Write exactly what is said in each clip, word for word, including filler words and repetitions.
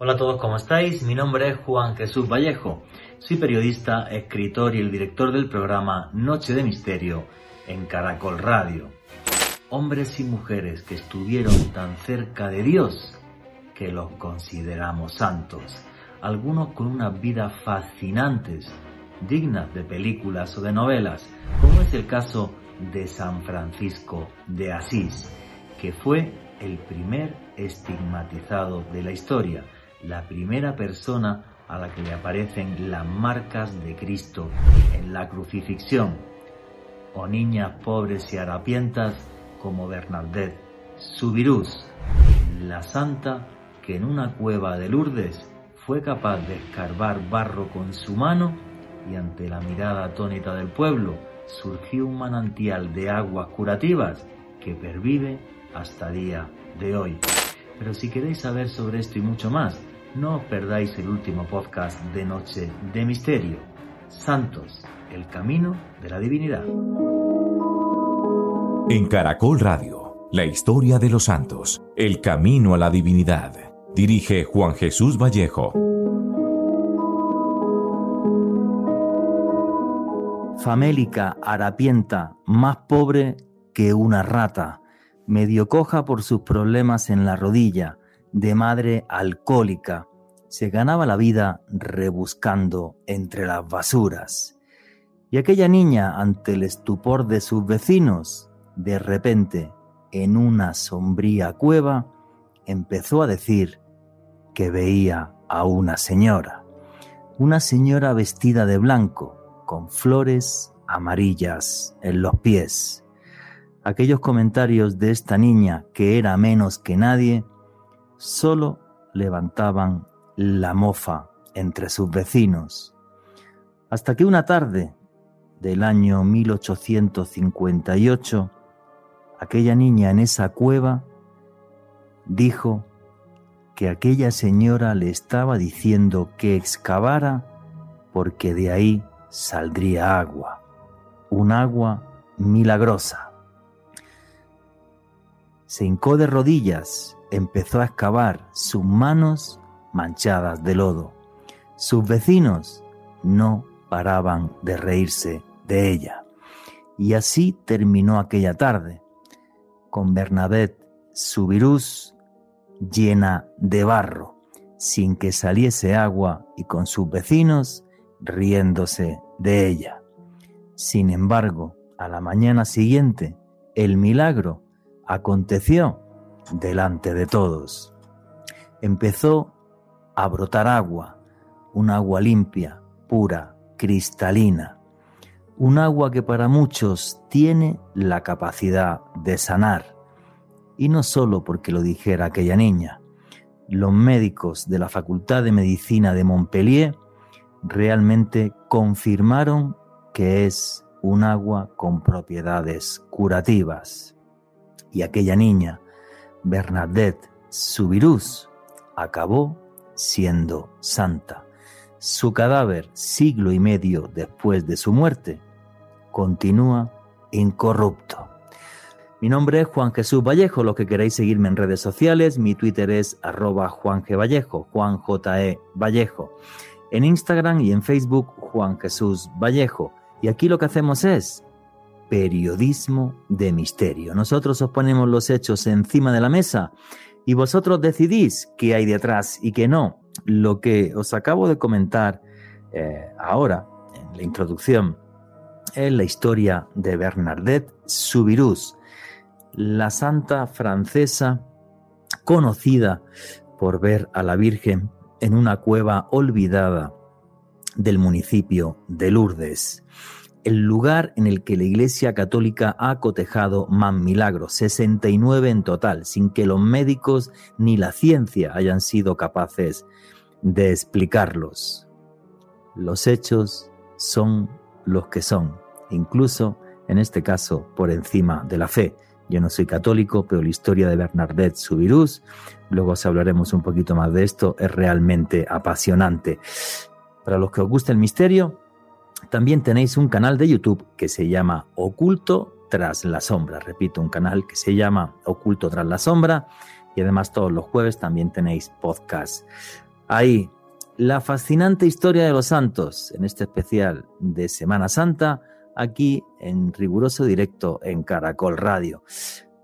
Hola a todos, ¿cómo estáis? Mi nombre es Juan Jesús Vallejo. Soy periodista, escritor y el director del programa Noche de Misterio en Caracol Radio. Hombres y mujeres que estuvieron tan cerca de Dios que los consideramos santos. Algunos con unas vidas fascinantes, dignas de películas o de novelas, como es el caso de San Francisco de Asís, que fue el primer estigmatizado de la historia. La primera persona a la que le aparecen las marcas de Cristo en la crucifixión, o niñas pobres y harapientas como Bernadette Soubirous, la santa que en una cueva de Lourdes fue capaz de escarbar barro con su mano y ante la mirada atónita del pueblo surgió un manantial de aguas curativas que pervive hasta día de hoy. Pero si queréis saber sobre esto y mucho más, no os perdáis el último podcast de Noche de Misterio. Santos, el camino de la divinidad. En Caracol Radio, la historia de los santos, el camino a la divinidad. Dirige Juan Jesús Vallejo. Famélica, harapienta, más pobre que una rata. Medio coja por sus problemas en la rodilla, de madre alcohólica, se ganaba la vida rebuscando entre las basuras. Y aquella niña, ante el estupor de sus vecinos, de repente, en una sombría cueva, empezó a decir que veía a una señora. Una señora vestida de blanco, con flores amarillas en los pies. Aquellos comentarios de esta niña, que era menos que nadie, solo levantaban la mofa entre sus vecinos. Hasta que una tarde del año mil ochocientos cincuenta y ocho, aquella niña en esa cueva dijo que aquella señora le estaba diciendo que excavara porque de ahí saldría agua, un agua milagrosa. Se hincó de rodillas, empezó a excavar, sus manos manchadas de lodo. Sus vecinos no paraban de reírse de ella. Y así terminó aquella tarde, con Bernadette Soubirous llena de barro, sin que saliese agua y con sus vecinos riéndose de ella. Sin embargo, a la mañana siguiente, el milagro aconteció delante de todos. Empezó a brotar agua, un agua limpia, pura, cristalina. Un agua que para muchos tiene la capacidad de sanar. Y no solo porque lo dijera aquella niña. Los médicos de la Facultad de Medicina de Montpellier realmente confirmaron que es un agua con propiedades curativas. Y aquella niña, Bernadette Soubirous, acabó siendo santa. Su cadáver, siglo y medio después de su muerte, continúa incorrupto. Mi nombre es Juan Jesús Vallejo. Los que queréis seguirme en redes sociales, mi Twitter es arroba Juan G. Vallejo, Juan J. E. Vallejo. En Instagram y en Facebook, Juan Jesús Vallejo. Y aquí lo que hacemos es periodismo de misterio. Nosotros os ponemos los hechos encima de la mesa y vosotros decidís qué hay detrás y qué no. Lo que os acabo de comentar eh, ahora, en la introducción, es la historia de Bernadette Soubirous, la santa francesa conocida por ver a la Virgen en una cueva olvidada del municipio de Lourdes. El lugar en el que la Iglesia Católica ha cotejado más milagros, sesenta y nueve en total, sin que los médicos ni la ciencia hayan sido capaces de explicarlos. Los hechos son los que son, incluso en este caso por encima de la fe. Yo no soy católico, pero la historia de Bernadette Soubirous, luego os hablaremos un poquito más de esto, es realmente apasionante. Para los que os gusta el misterio, también tenéis un canal de YouTube que se llama Oculto Tras la Sombra. Repito, un canal que se llama Oculto Tras la Sombra, y además todos los jueves también tenéis podcast. Ahí, la fascinante historia de los santos, en este especial de Semana Santa, aquí en Riguroso Directo en Caracol Radio.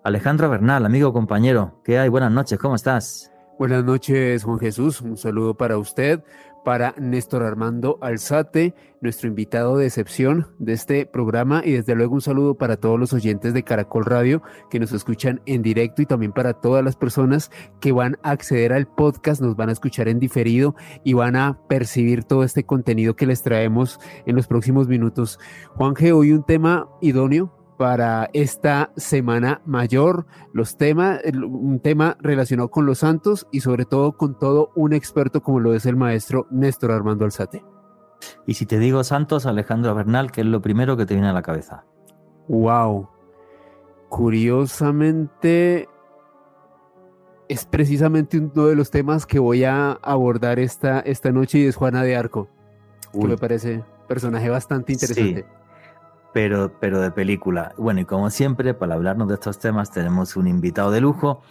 Alejandro Bernal, amigo, compañero, ¿qué hay? Buenas noches, ¿cómo estás? Buenas noches, Juan Jesús, un saludo para usted, para Néstor Armando Alzate, nuestro invitado de excepción de este programa, y desde luego un saludo para todos los oyentes de Caracol Radio que nos escuchan en directo, y también para todas las personas que van a acceder al podcast, nos van a escuchar en diferido y van a percibir todo este contenido que les traemos en los próximos minutos. Juanje, hoy un tema idóneo para esta Semana Mayor, los temas, un tema relacionado con los santos y sobre todo con todo un experto como lo es el maestro Néstor Armando Alzate. Y si te digo santos, Alejandro Bernal, ¿qué es lo primero que te viene a la cabeza? Wow, curiosamente es precisamente uno de los temas que voy a abordar esta, esta noche, y es Juana de Arco. Uy. Que me parece personaje bastante interesante. Sí. Pero, pero de película. Bueno, y como siempre, para hablarnos de estos temas tenemos un invitado de lujo,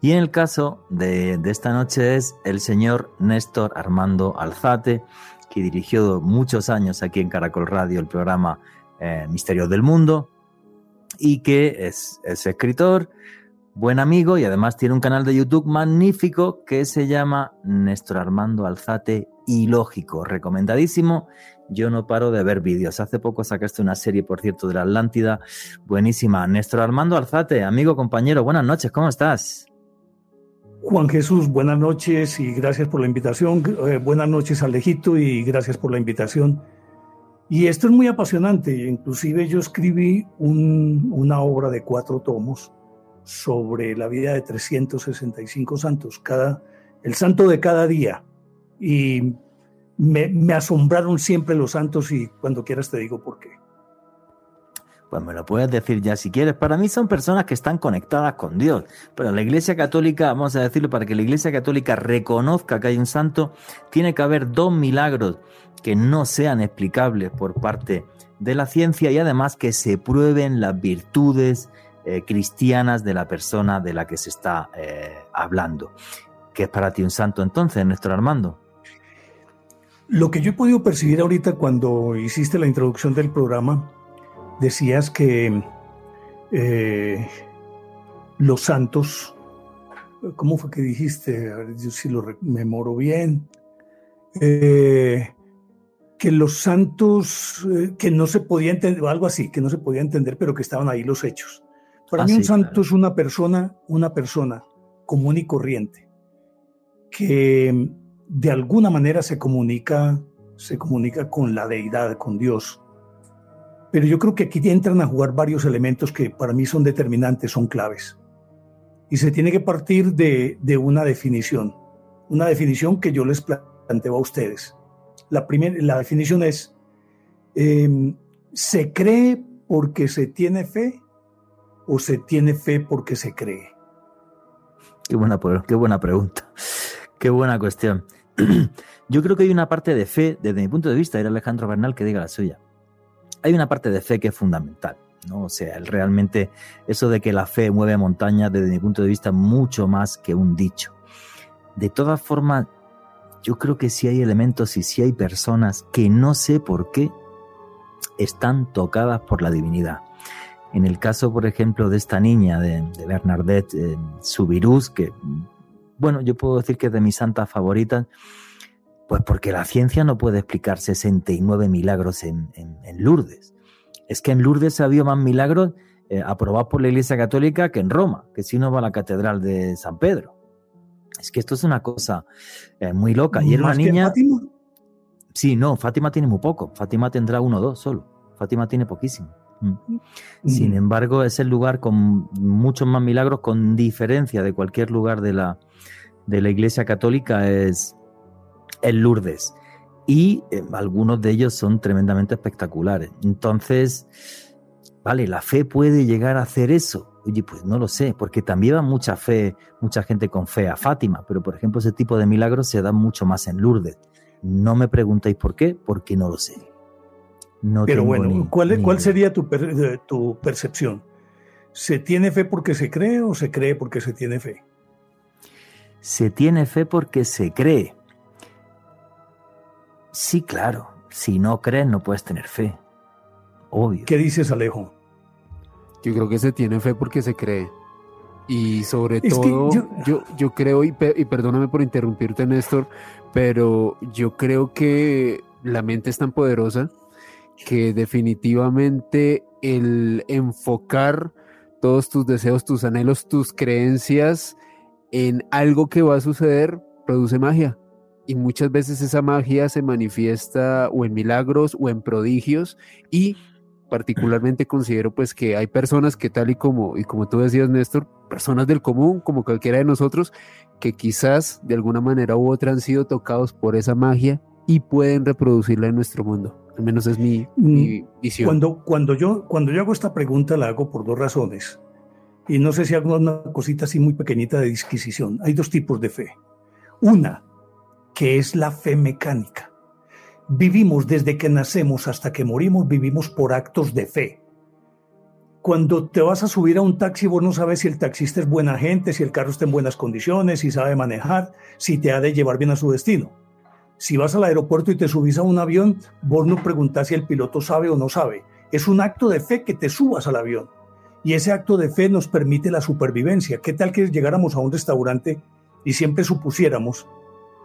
y en el caso de, de esta noche es el señor Néstor Armando Alzate, que dirigió muchos años aquí en Caracol Radio el programa eh, Misterios del Mundo, y que es, es escritor, buen amigo, y además tiene un canal de YouTube magnífico que se llama Néstor Armando Alzate Ilógico, recomendadísimo. Yo no paro de ver vídeos. Hace poco sacaste una serie, por cierto, de la Atlántida, buenísima. Néstor Armando Alzate, amigo, compañero, buenas noches, ¿cómo estás? Juan Jesús, buenas noches y gracias por la invitación. Eh, buenas noches, Alejito, y gracias por la invitación. Y esto es muy apasionante. Inclusive yo escribí un, una obra de cuatro tomos sobre la vida de trescientos sesenta y cinco santos, cada, el santo de cada día. Y Me, me asombraron siempre los santos, y cuando quieras te digo por qué. Pues me lo puedes decir ya si quieres. Para mí son personas que están conectadas con Dios. Pero la Iglesia Católica, vamos a decirlo, para que la Iglesia Católica reconozca que hay un santo, tiene que haber dos milagros que no sean explicables por parte de la ciencia, y además que se prueben las virtudes eh, cristianas de la persona de la que se está eh, hablando. ¿Qué es para ti un santo entonces, Néstor Armando? Lo que yo he podido percibir ahorita cuando hiciste la introducción del programa, decías que eh, los santos, ¿cómo fue que dijiste? A ver, yo sí lo rememoro bien, eh, que los santos, eh, que no se podía entender, algo así, que no se podía entender, pero que estaban ahí los hechos. Para ah, mí un sí, santo claro. es una persona, una persona común y corriente, que de alguna manera se comunica, se comunica con la deidad, con Dios. Pero yo creo que aquí entran a jugar varios elementos que para mí son determinantes, son claves. Y se tiene que partir de, de una definición, una definición que yo les planteo a ustedes. La, primer, la definición es, eh, ¿se cree porque se tiene fe o se tiene fe porque se cree? Qué buena, qué buena pregunta, qué buena cuestión. Yo creo que hay una parte de fe, desde mi punto de vista, era Alejandro Bernal que diga la suya. Hay una parte de fe que es fundamental, ¿no? O sea, realmente eso de que la fe mueve montañas, desde mi punto de vista, mucho más que un dicho. De todas formas, yo creo que sí hay elementos y sí hay personas que no sé por qué están tocadas por la divinidad. En el caso, por ejemplo, de esta niña, de, de Bernadette eh, Soubirous, que... Bueno, yo puedo decir que es de mis santas favoritas, pues porque la ciencia no puede explicar sesenta y nueve milagros en, en, en Lourdes. Es que en Lourdes se ha habido más milagros eh, aprobados por la Iglesia Católica que en Roma, que si uno va a la Catedral de San Pedro. Es que esto es una cosa eh, muy loca. Y era una niña... Fátima? Sí, no, Fátima tiene muy poco. Fátima tendrá uno o dos solo. Fátima tiene poquísimo. Sin embargo, es el lugar con muchos más milagros, con diferencia de cualquier lugar de la, de la Iglesia Católica. Es, en Lourdes, y eh, algunos de ellos son tremendamente espectaculares. Entonces, vale, la fe puede llegar a hacer eso. Oye, pues no lo sé, porque también va mucha fe, mucha gente con fe a Fátima, pero por ejemplo ese tipo de milagros se dan mucho más en Lourdes. No me preguntéis por qué, porque no lo sé. No pero bueno, ni, ¿cuál, ni ¿cuál sería tu, per, tu percepción? ¿Se tiene fe porque se cree o se cree porque se tiene fe? Se tiene fe porque se cree. Sí, claro. Si no crees, no puedes tener fe. Obvio. ¿Qué dices, Alejo? Yo creo que se tiene fe porque se cree. Y sobre es todo, yo... Yo, yo creo, y, pe- y perdóname por interrumpirte, Néstor, pero yo creo que la mente es tan poderosa que definitivamente el enfocar todos tus deseos, tus anhelos, tus creencias en algo que va a suceder produce magia. Y muchas veces esa magia se manifiesta o en milagros o en prodigios. Y particularmente considero pues que hay personas que tal y como, y como tú decías, Néstor, personas del común, como cualquiera de nosotros, que quizás de alguna manera u otra han sido tocados por esa magia y pueden reproducirla en nuestro mundo. Al menos es mi, mi visión. Cuando, cuando, yo, cuando yo hago esta pregunta, la hago por dos razones. Y no sé si hago una cosita así muy pequeñita de disquisición. Hay dos tipos de fe. Una, que es la fe mecánica. Vivimos desde que nacemos hasta que morimos, vivimos por actos de fe. Cuando te vas a subir a un taxi, vos no sabes si el taxista es buena gente, si el carro está en buenas condiciones, si sabe manejar, si te ha de llevar bien a su destino. Si vas al aeropuerto y te subís a un avión, vos no preguntás si el piloto sabe o no sabe. Es un acto de fe que te subas al avión. Y ese acto de fe nos permite la supervivencia. ¿Qué tal que llegáramos a un restaurante y siempre supusiéramos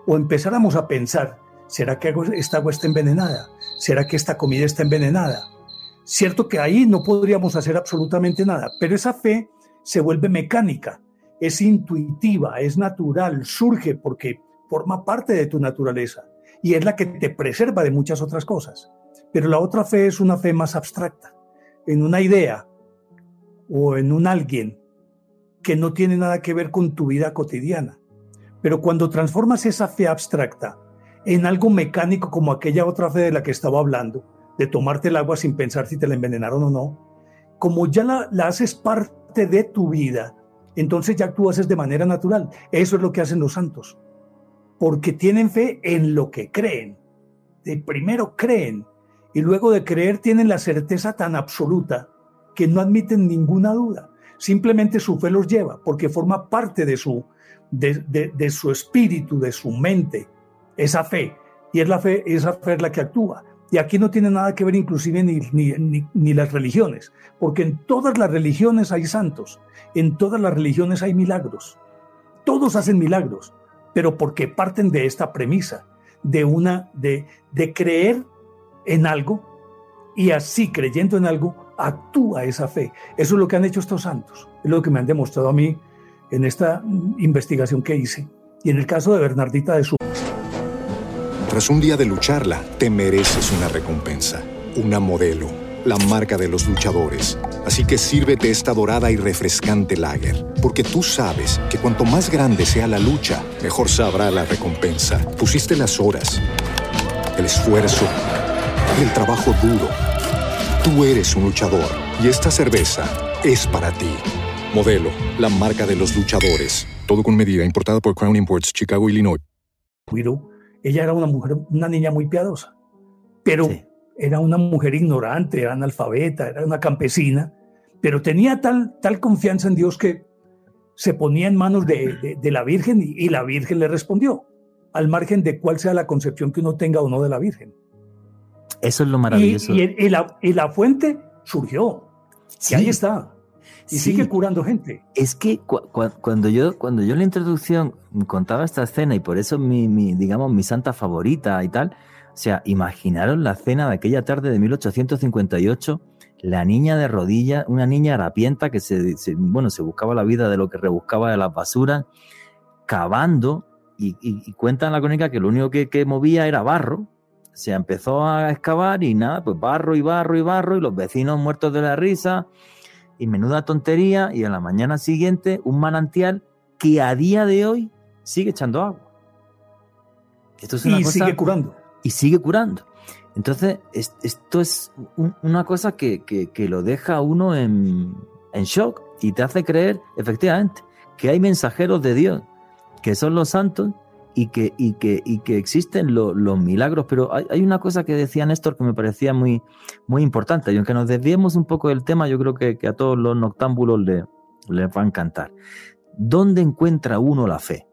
o empezáramos a pensar, ¿será que esta agua está envenenada? ¿Será que esta comida está envenenada? Cierto que ahí no podríamos hacer absolutamente nada, pero esa fe se vuelve mecánica, es intuitiva, es natural, surge porque forma parte de tu naturaleza y es la que te preserva de muchas otras cosas. Pero la otra fe es una fe más abstracta, en una idea o en un alguien que no tiene nada que ver con tu vida cotidiana. Pero cuando transformas esa fe abstracta en algo mecánico como aquella otra fe de la que estaba hablando, de tomarte el agua sin pensar si te la envenenaron o no, como ya la, la haces parte de tu vida, entonces ya tú haces de manera natural. Eso es lo que hacen los santos. Porque tienen fe en lo que creen. De primero creen y luego de creer tienen la certeza tan absoluta que no admiten ninguna duda. Simplemente su fe los lleva porque forma parte de su, de, de, de su espíritu, de su mente, esa fe. Y es la fe, esa fe es la que actúa. Y aquí no tiene nada que ver inclusive ni, ni, ni, ni las religiones, porque en todas las religiones hay santos, en todas las religiones hay milagros. Todos hacen milagros, pero porque parten de esta premisa, de, una, de, de creer en algo, y así creyendo en algo, actúa esa fe. Eso es lo que han hecho estos santos, es lo que me han demostrado a mí en esta investigación que hice, y en el caso de Bernadette de Soubirous. Tras un día de lucharla, te mereces una recompensa, una modelo, la marca de los luchadores. Así que sírvete esta dorada y refrescante lager, porque tú sabes que cuanto más grande sea la lucha, mejor sabrá la recompensa. Pusiste las horas, el esfuerzo, el trabajo duro. Tú eres un luchador y esta cerveza es para ti. Modelo, la marca de los luchadores. Todo con medida, importada por Crown Imports, Chicago, Illinois. Ella era una mujer, una niña muy piadosa, pero... Sí. Era una mujer ignorante, era analfabeta, era una campesina, pero tenía tal, tal confianza en Dios que se ponía en manos de, de, de la Virgen y, y la Virgen le respondió, al margen de cuál sea la concepción que uno tenga o no de la Virgen. Eso es lo maravilloso. Y, y, y, la, y la fuente surgió, sí, y ahí está, y sí. Sigue curando gente. Es que cu- cu- cuando, yo, cuando yo en la introducción contaba esta escena, y por eso mi, mi, digamos, mi santa favorita y tal... O sea, imaginaros la escena de aquella tarde de mil ochocientos cincuenta y ocho, la niña de rodillas, una niña harapienta que se, se, bueno, se buscaba la vida de lo que rebuscaba de las basuras, cavando, y, y, y cuentan en la crónica que lo único que, que movía era barro. O sea, empezó a excavar y nada, pues barro y barro y barro, y los vecinos muertos de la risa, y menuda tontería, y a la mañana siguiente un manantial que a día de hoy sigue echando agua. Esto es una y cosa, sigue curando. Y sigue curando. Entonces, es, esto es un, una cosa que, que, que lo deja a uno en, en shock y te hace creer, efectivamente, que hay mensajeros de Dios, que son los santos y que, y que, y que existen lo, los milagros. Pero hay, hay una cosa que decía Néstor que me parecía muy, muy importante. Y aunque nos desviemos un poco del tema, yo creo que, que a todos los noctámbulos le, les va a encantar. ¿Dónde encuentra uno la fe?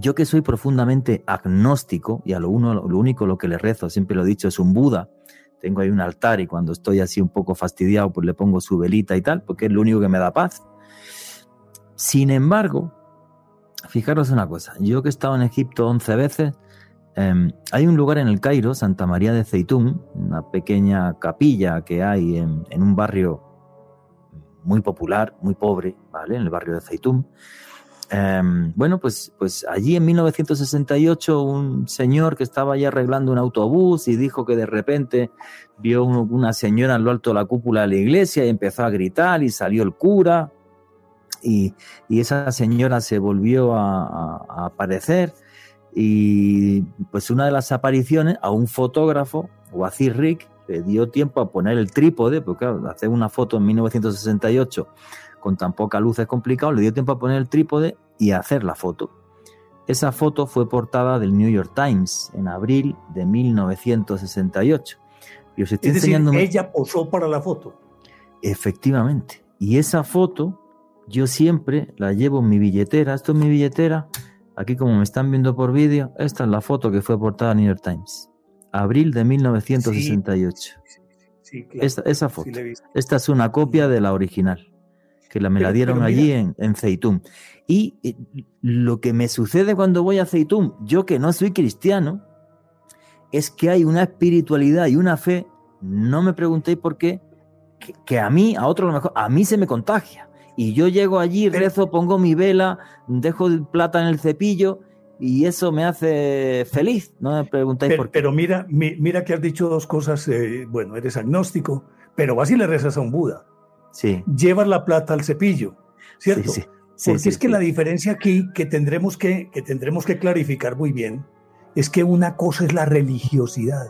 Yo que soy profundamente agnóstico, y a lo, uno, lo único lo que le rezo, siempre lo he dicho, es un Buda. Tengo ahí un altar y cuando estoy así un poco fastidiado, pues le pongo su velita y tal, porque es lo único que me da paz. Sin embargo, fijaros una cosa, yo que he estado en Egipto once veces, eh, hay un lugar en el Cairo, Santa María de Zeitoun, una pequeña capilla que hay en, en un barrio muy popular, muy pobre, ¿vale? En el barrio de Zeitoun. Eh, bueno, pues, pues allí en mil novecientos sesenta y ocho un señor que estaba allí arreglando un autobús y dijo que de repente vio una señora en lo alto de la cúpula de la iglesia y empezó a gritar y salió el cura y, y esa señora se volvió a, a, a aparecer y pues una de las apariciones a un fotógrafo, Wazir Rick, le dio tiempo a poner el trípode, porque claro, hacer una foto en mil novecientos sesenta y ocho con tan poca luz es complicado, le dio tiempo a poner el trípode y a hacer la foto. Esa foto fue portada del New York Times en abril de mil novecientos sesenta y ocho. Y os estoy es decir, enseñando... ella posó para la foto. Efectivamente. Y esa foto yo siempre la llevo en mi billetera. Esto es mi billetera. Aquí como me están viendo por vídeo, esta es la foto que fue portada del New York Times. Abril de mil novecientos sesenta y ocho. Sí, sí, claro. esta, esa foto. Sí, esta es una copia de la original. Que la me pero, la dieron allí en, en Zeitoun. Y eh, lo que me sucede cuando voy a Zeitoun, yo que no soy cristiano, es que hay una espiritualidad y una fe, no me preguntéis por qué, que, que a mí, a otro a lo mejor, a mí se me contagia. Y yo llego allí, rezo, pongo mi vela, dejo plata en el cepillo y eso me hace feliz. No me preguntéis pero, por qué. Pero mira, mi, mira que has dicho dos cosas. Eh, bueno, eres agnóstico, pero vas y le rezas a un Buda. Sí. Llevas la plata al cepillo, ¿cierto? Sí, sí, sí, Porque sí, es que sí. La diferencia aquí que tendremos que, que tendremos que clarificar muy bien es que una cosa es la religiosidad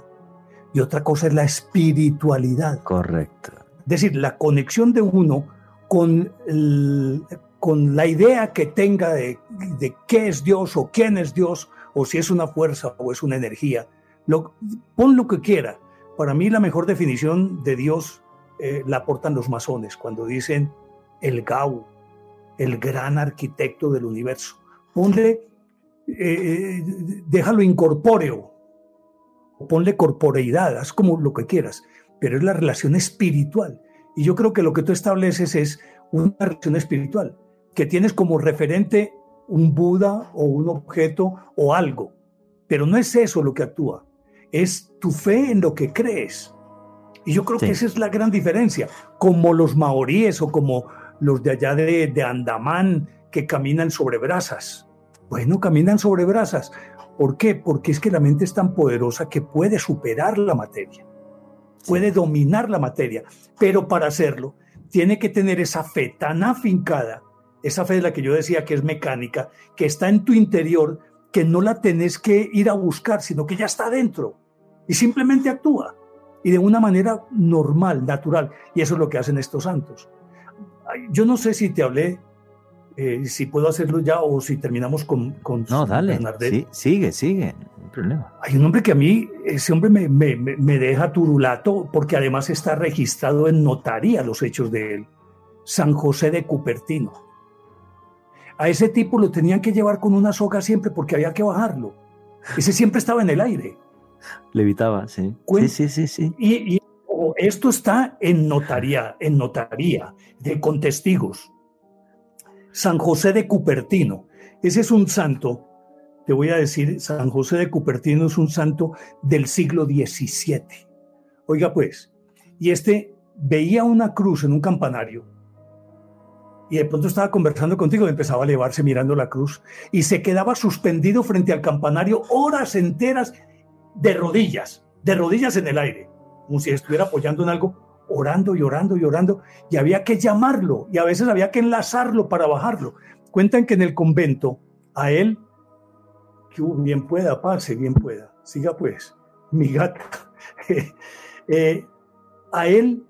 y otra cosa es la espiritualidad. Correcto. Es decir, la conexión de uno con, el, con la idea que tenga de, de qué es Dios o quién es Dios o si es una fuerza o es una energía. Lo, pon lo que quiera. Para mí la mejor definición de Dios Eh, la aportan los masones cuando dicen el Gau, el gran arquitecto del universo. Ponle, eh, déjalo incorpóreo, ponle corporeidad, haz como lo que quieras, pero es la relación espiritual. Y yo creo que lo que tú estableces es una relación espiritual, que tienes como referente un Buda o un objeto o algo, pero no es eso lo que actúa, es tu fe en lo que crees. Y yo creo sí. que esa es la gran diferencia, como los maoríes o como los de allá de, de Andamán que caminan sobre brasas. Bueno, caminan sobre brasas. ¿Por qué? Porque es que la mente es tan poderosa que puede superar la materia, puede dominar la materia, pero para hacerlo tiene que tener esa fe tan afincada, esa fe de la que yo decía que es mecánica, que está en tu interior, que no la tenés que ir a buscar, sino que ya está dentro y simplemente actúa. Y de una manera normal, natural. Y eso es lo que hacen estos santos. Yo no sé si te hablé, eh, si puedo hacerlo ya o si terminamos con... con no, dale, Bernadette. Sí, sigue, sigue. No hay problema. Hay un hombre que a mí, ese hombre me, me, me deja turulato porque además está registrado en notaría los hechos de él. San José de Cupertino. A ese tipo lo tenían que llevar con una soga siempre porque había que bajarlo. Ese siempre estaba en el aire. Levitaba, sí. Sí, sí, sí, sí. Y, y esto está en notaría, en notaría, de, con testigos. San José de Cupertino. Ese es un santo, te voy a decir, San José de Cupertino es un santo del siglo diecisiete. Oiga, pues, y este veía una cruz en un campanario y de pronto estaba conversando contigo y empezaba a elevarse mirando la cruz y se quedaba suspendido frente al campanario horas enteras de rodillas, de rodillas en el aire, como si estuviera apoyando en algo, orando y orando y orando, y había que llamarlo, y a veces había que enlazarlo para bajarlo. Cuentan que en el convento, a él, que bien pueda, pase, bien pueda. Siga pues, mi gato. eh, a él,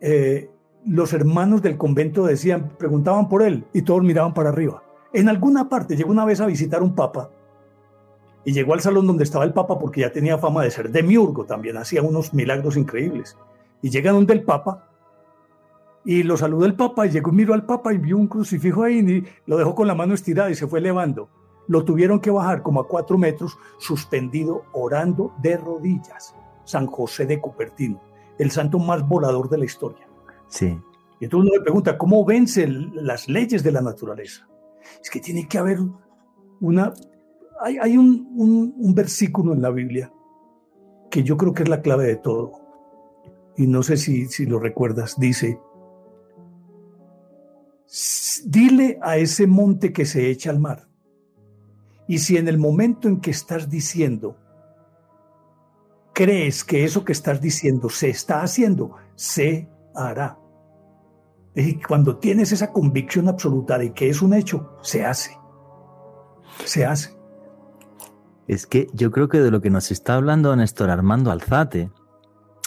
eh, los hermanos del convento decían, preguntaban por él y todos miraban para arriba. En alguna parte llegó una vez a visitar un papa y llegó al salón donde estaba el papa porque ya tenía fama de ser demiurgo, también hacía unos milagros increíbles. Y llegan donde el papa y lo saludó el papa y llegó y miró al papa y vio un crucifijo ahí y lo dejó con la mano estirada y se fue elevando. Lo tuvieron que bajar como a cuatro metros, suspendido, orando de rodillas. San José de Cupertino, el santo más volador de la historia. Sí. Y entonces uno le pregunta, ¿cómo vence las leyes de la naturaleza? Es que tiene que haber una... Hay, hay un, un, un versículo en la Biblia que yo creo que es la clave de todo. Y no sé si, si lo recuerdas. Dice, dile a ese monte que se echa al mar. Y si en el momento en que estás diciendo, crees que eso que estás diciendo se está haciendo, se hará. Es decir, cuando tienes esa convicción absoluta de que es un hecho, se hace. Se hace. Es que yo creo que de lo que nos está hablando Néstor Armando Alzate,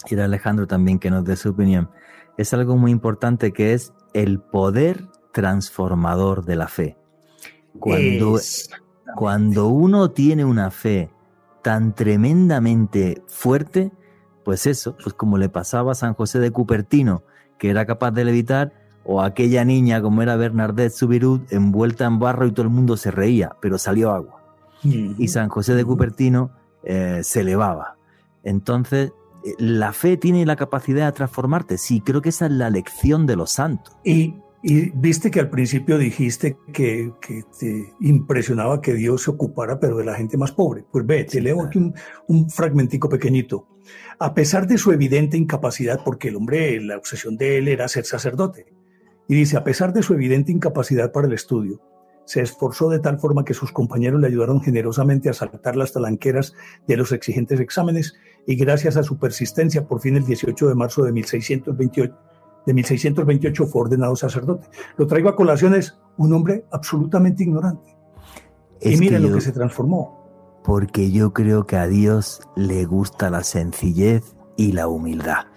y de Alejandro también que nos dé su opinión, es algo muy importante que es el poder transformador de la fe. Cuando... Es... Cuando uno tiene una fe tan tremendamente fuerte, pues eso, pues como le pasaba a San José de Cupertino, que era capaz de levitar, o a aquella niña como era Bernadette Soubirous, envuelta en barro y todo el mundo se reía, pero salió agua. Y San José de Cupertino eh, se elevaba. Entonces, la fe tiene la capacidad de transformarte. Sí, creo que esa es la lección de los santos. Y... Y viste que al principio dijiste que, que te impresionaba que Dios se ocupara, pero de la gente más pobre. Pues ve, te leo aquí un, un fragmentico pequeñito. A pesar de su evidente incapacidad, porque el hombre, la obsesión de él era ser sacerdote. Y dice, a pesar de su evidente incapacidad para el estudio, se esforzó de tal forma que sus compañeros le ayudaron generosamente a saltar las talanqueras de los exigentes exámenes y gracias a su persistencia, por fin el dieciocho de marzo de mil seiscientos veintiocho, de mil seiscientos veintiocho fue ordenado sacerdote. Lo traigo a colación, es un hombre absolutamente ignorante. Es y mira lo que se transformó. Porque yo creo que a Dios le gusta la sencillez y la humildad.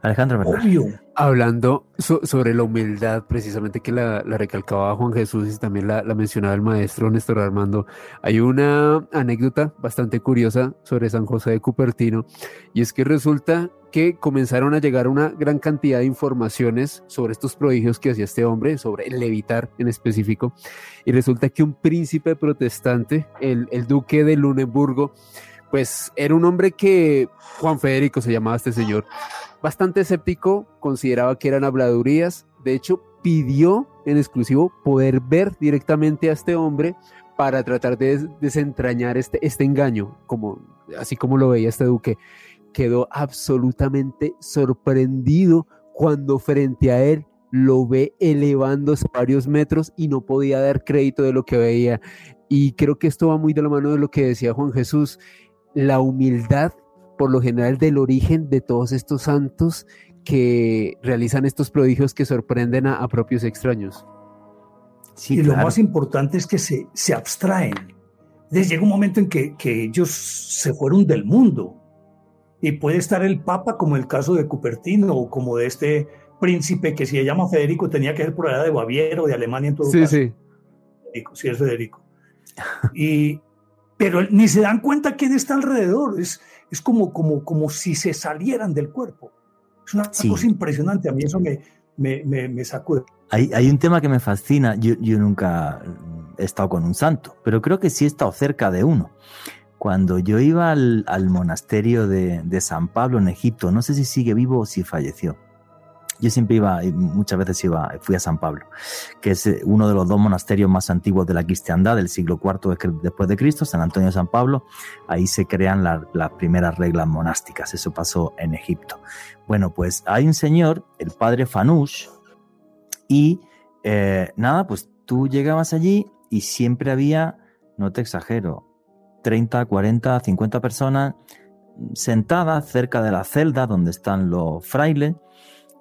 Alejandro Bernal. Obvio. Hablando so, sobre la humildad, precisamente que la, la recalcaba Juan Jesús y también la, la mencionaba el maestro Néstor Armando, hay una anécdota bastante curiosa sobre San José de Cupertino, y es que resulta que comenzaron a llegar una gran cantidad de informaciones sobre estos prodigios que hacía este hombre, sobre el levitar en específico, y resulta que un príncipe protestante, el, el duque de Luneburgo, pues era un hombre que, Juan Federico se llamaba este señor, bastante escéptico, consideraba que eran habladurías, de hecho pidió en exclusivo poder ver directamente a este hombre para tratar de desentrañar este, este engaño, como, así como lo veía este duque. Quedó absolutamente sorprendido cuando frente a él lo ve elevándose varios metros y no podía dar crédito de lo que veía. Y creo que esto va muy de la mano de lo que decía Juan Jesús, la humildad por lo general del origen de todos estos santos que realizan estos prodigios que sorprenden a, a propios extraños. Sí, y claro. Lo más importante es que se, se abstraen. Entonces llega un momento en que, que ellos se fueron del mundo. Y puede estar el Papa, como el caso de Cupertino, o como de este príncipe que si se llama Federico tenía que ser por allá de Baviera o de Alemania en todo sí, caso. Sí, Federico, sí. Sí, es Federico. Y, pero ni se dan cuenta quién está alrededor. Es, es como, como, como si se salieran del cuerpo. Es una sí. cosa impresionante. A mí eso me, me, me, me sacude. Hay, hay un tema que me fascina. Yo, yo nunca he estado con un santo, pero creo que sí he estado cerca de uno. Cuando yo iba al, al monasterio de, de San Pablo en Egipto, no sé si sigue vivo o si falleció. Yo siempre iba, y muchas veces iba, fui a San Pablo, que es uno de los dos monasterios más antiguos de la cristiandad, del siglo cuarto después de Cristo, San Antonio y San Pablo. Ahí se crean la, las primeras reglas monásticas. Eso pasó en Egipto. Bueno, pues hay un señor, el padre Fanush, y eh, nada, pues tú llegabas allí y siempre había, no te exagero, treinta, cuarenta, cincuenta personas sentadas cerca de la celda donde están los frailes,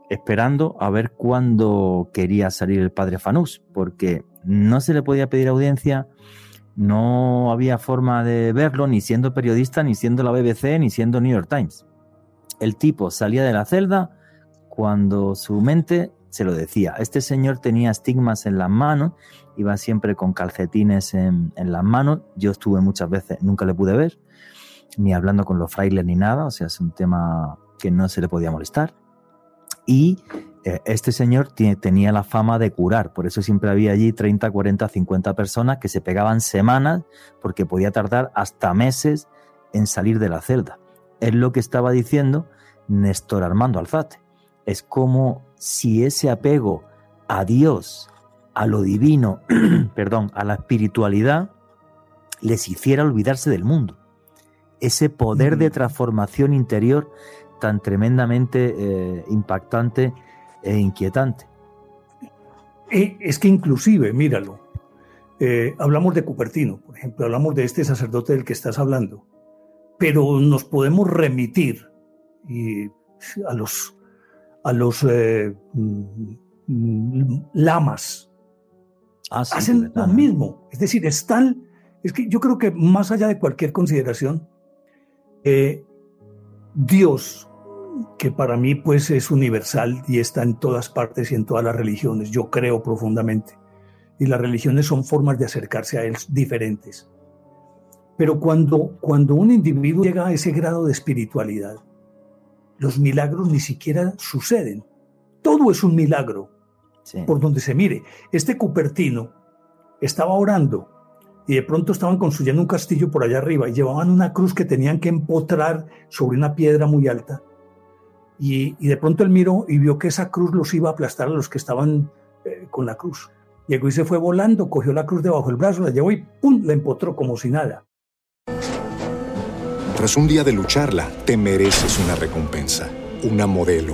esperando a ver cuándo quería salir el padre Fanush, porque no se le podía pedir audiencia, no había forma de verlo, ni siendo periodista, ni siendo la B B C, ni siendo New York Times. El tipo salía de la celda cuando su mente se lo decía. Este señor tenía estigmas en las manos, iba siempre con calcetines en, en las manos. Yo estuve muchas veces, nunca le pude ver, ni hablando con los frailes ni nada, o sea, es un tema que no se le podía molestar. Y eh, este señor t- tenía la fama de curar, por eso siempre había allí treinta, cuarenta, cincuenta personas que se pegaban semanas, porque podía tardar hasta meses en salir de la celda. Es lo que estaba diciendo Néstor Armando Alzate. Es como si ese apego a Dios, a lo divino, perdón, a la espiritualidad, les hiciera olvidarse del mundo. Ese poder mm. de transformación interior tan tremendamente eh, impactante e inquietante. Y es que inclusive, míralo, eh, hablamos de Cupertino, por ejemplo, hablamos de este sacerdote del que estás hablando, pero nos podemos remitir y a los a los eh, lamas. Ah, sí, hacen lo verdad, mismo. Es decir, es tal... Es que yo creo que más allá de cualquier consideración, eh, Dios, que para mí pues es universal y está en todas partes y en todas las religiones, yo creo profundamente, y las religiones son formas de acercarse a él diferentes. Pero cuando, cuando un individuo llega a ese grado de espiritualidad, los milagros ni siquiera suceden. Todo es un milagro, sí, por donde se mire. Este Cupertino estaba orando y de pronto estaban construyendo un castillo por allá arriba y llevaban una cruz que tenían que empotrar sobre una piedra muy alta. Y, y de pronto él miró y vio que esa cruz los iba a aplastar a los que estaban eh, con la cruz. Llegó y se fue volando, cogió la cruz debajo del brazo, la llevó y ¡pum!, la empotró como si nada. Tras un día de lucharla, te mereces una recompensa, una modelo,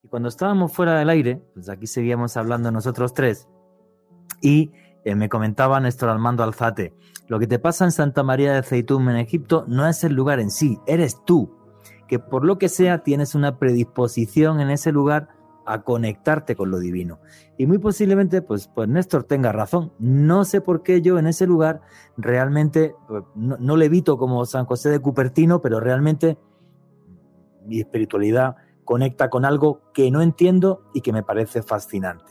Y cuando estábamos fuera del aire, pues aquí seguíamos hablando nosotros tres, y eh, me comentaba Néstor Armando Alzate, lo que te pasa en Santa María de Zeitoun en Egipto no es el lugar en sí, eres tú, que por lo que sea tienes una predisposición en ese lugar a conectarte con lo divino. Y muy posiblemente, pues, pues Néstor tenga razón. No sé por qué yo en ese lugar realmente, pues, no, no levito como San José de Cupertino, pero realmente mi espiritualidad conecta con algo que no entiendo y que me parece fascinante.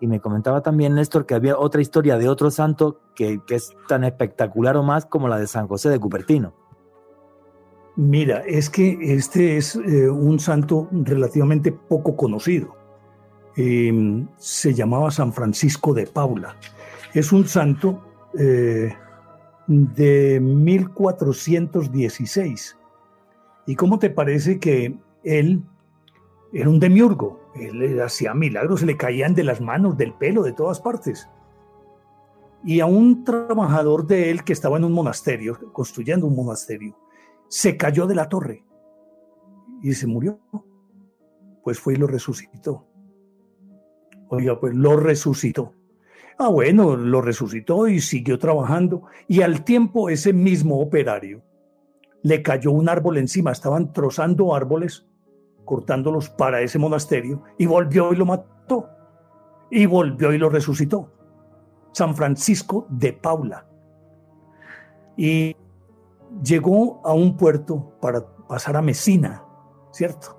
Y me comentaba también Néstor que había otra historia de otro santo que, que es tan espectacular o más como la de San José de Cupertino. Mira, es que este es eh, un santo relativamente poco conocido. Eh, se llamaba San Francisco de Paula. Es un santo eh, de mil cuatrocientos dieciséis. ¿Y cómo te parece que él... Era un demiurgo, él hacía milagros, se le caían de las manos, del pelo, de todas partes. Y a un trabajador de él que estaba en un monasterio, construyendo un monasterio, se cayó de la torre y se murió. Pues fue y lo resucitó. Oiga, pues lo resucitó. Ah, bueno, lo resucitó y siguió trabajando. Y al tiempo ese mismo operario le cayó un árbol encima, estaban trozando árboles, cortándolos para ese monasterio, y volvió y lo mató, y volvió y lo resucitó. San Francisco de Paula. Y llegó a un puerto para pasar a Mesina, ¿cierto?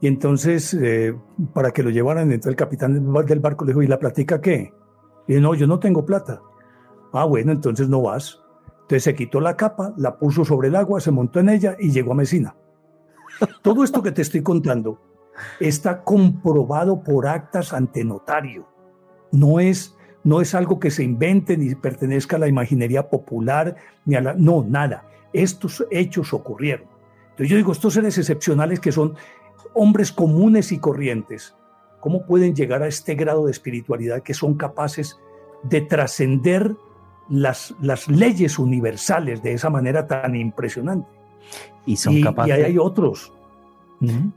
Y entonces, eh, para que lo llevaran, entonces el capitán del barco le dijo, ¿y la platica qué? Y dijo, no, yo no tengo plata. Ah, bueno, entonces no vas. Entonces se quitó la capa, la puso sobre el agua, se montó en ella y llegó a Mesina. Todo esto que te estoy contando está comprobado por actas ante notario. No es, no es algo que se invente ni pertenezca a la imaginería popular, ni a la, no, nada. Estos hechos ocurrieron. Entonces yo digo, estos seres excepcionales que son hombres comunes y corrientes, ¿cómo pueden llegar a este grado de espiritualidad que son capaces de trascender las, las leyes universales de esa manera tan impresionante? Y son y, capaces. Y ahí hay otros. ¿Mm?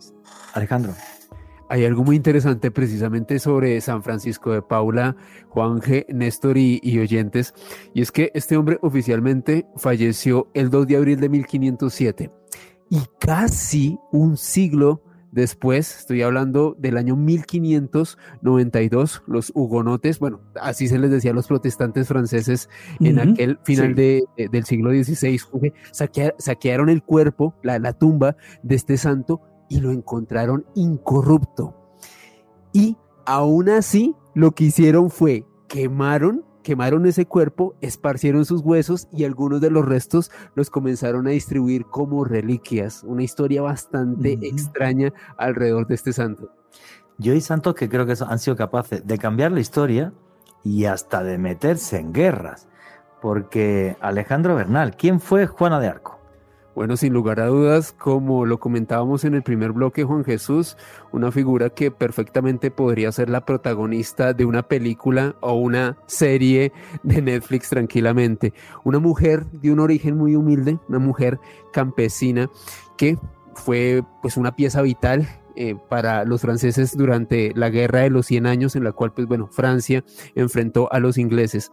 Alejandro. Hay algo muy interesante precisamente sobre San Francisco de Paula, Juan G., Néstor y, y oyentes, y es que este hombre oficialmente falleció el dos de abril de mil quinientos siete y casi un siglo después, estoy hablando del año mil quinientos noventa y dos, los hugonotes, bueno, así se les decía a los protestantes franceses en uh-huh. aquel final sí. de, de, del siglo dieciséis, saquea, saquearon el cuerpo, la, la tumba de este santo, y lo encontraron incorrupto. Y aún así, lo que hicieron fue quemaron, quemaron ese cuerpo, esparcieron sus huesos y algunos de los restos los comenzaron a distribuir como reliquias. Una historia bastante uh-huh. extraña alrededor de este santo. Yo hay santos que creo que han sido capaces de cambiar la historia y hasta de meterse en guerras. Porque Alejandro Bernal, ¿quién fue Juana de Arco? Bueno, sin lugar a dudas, como lo comentábamos en el primer bloque, Juan Jesús, una figura que perfectamente podría ser la protagonista de una película o una serie de Netflix tranquilamente. Una mujer de un origen muy humilde, una mujer campesina que fue pues una pieza vital Eh, para los franceses durante la Guerra de los cien años, en la cual pues bueno, Francia enfrentó a los ingleses.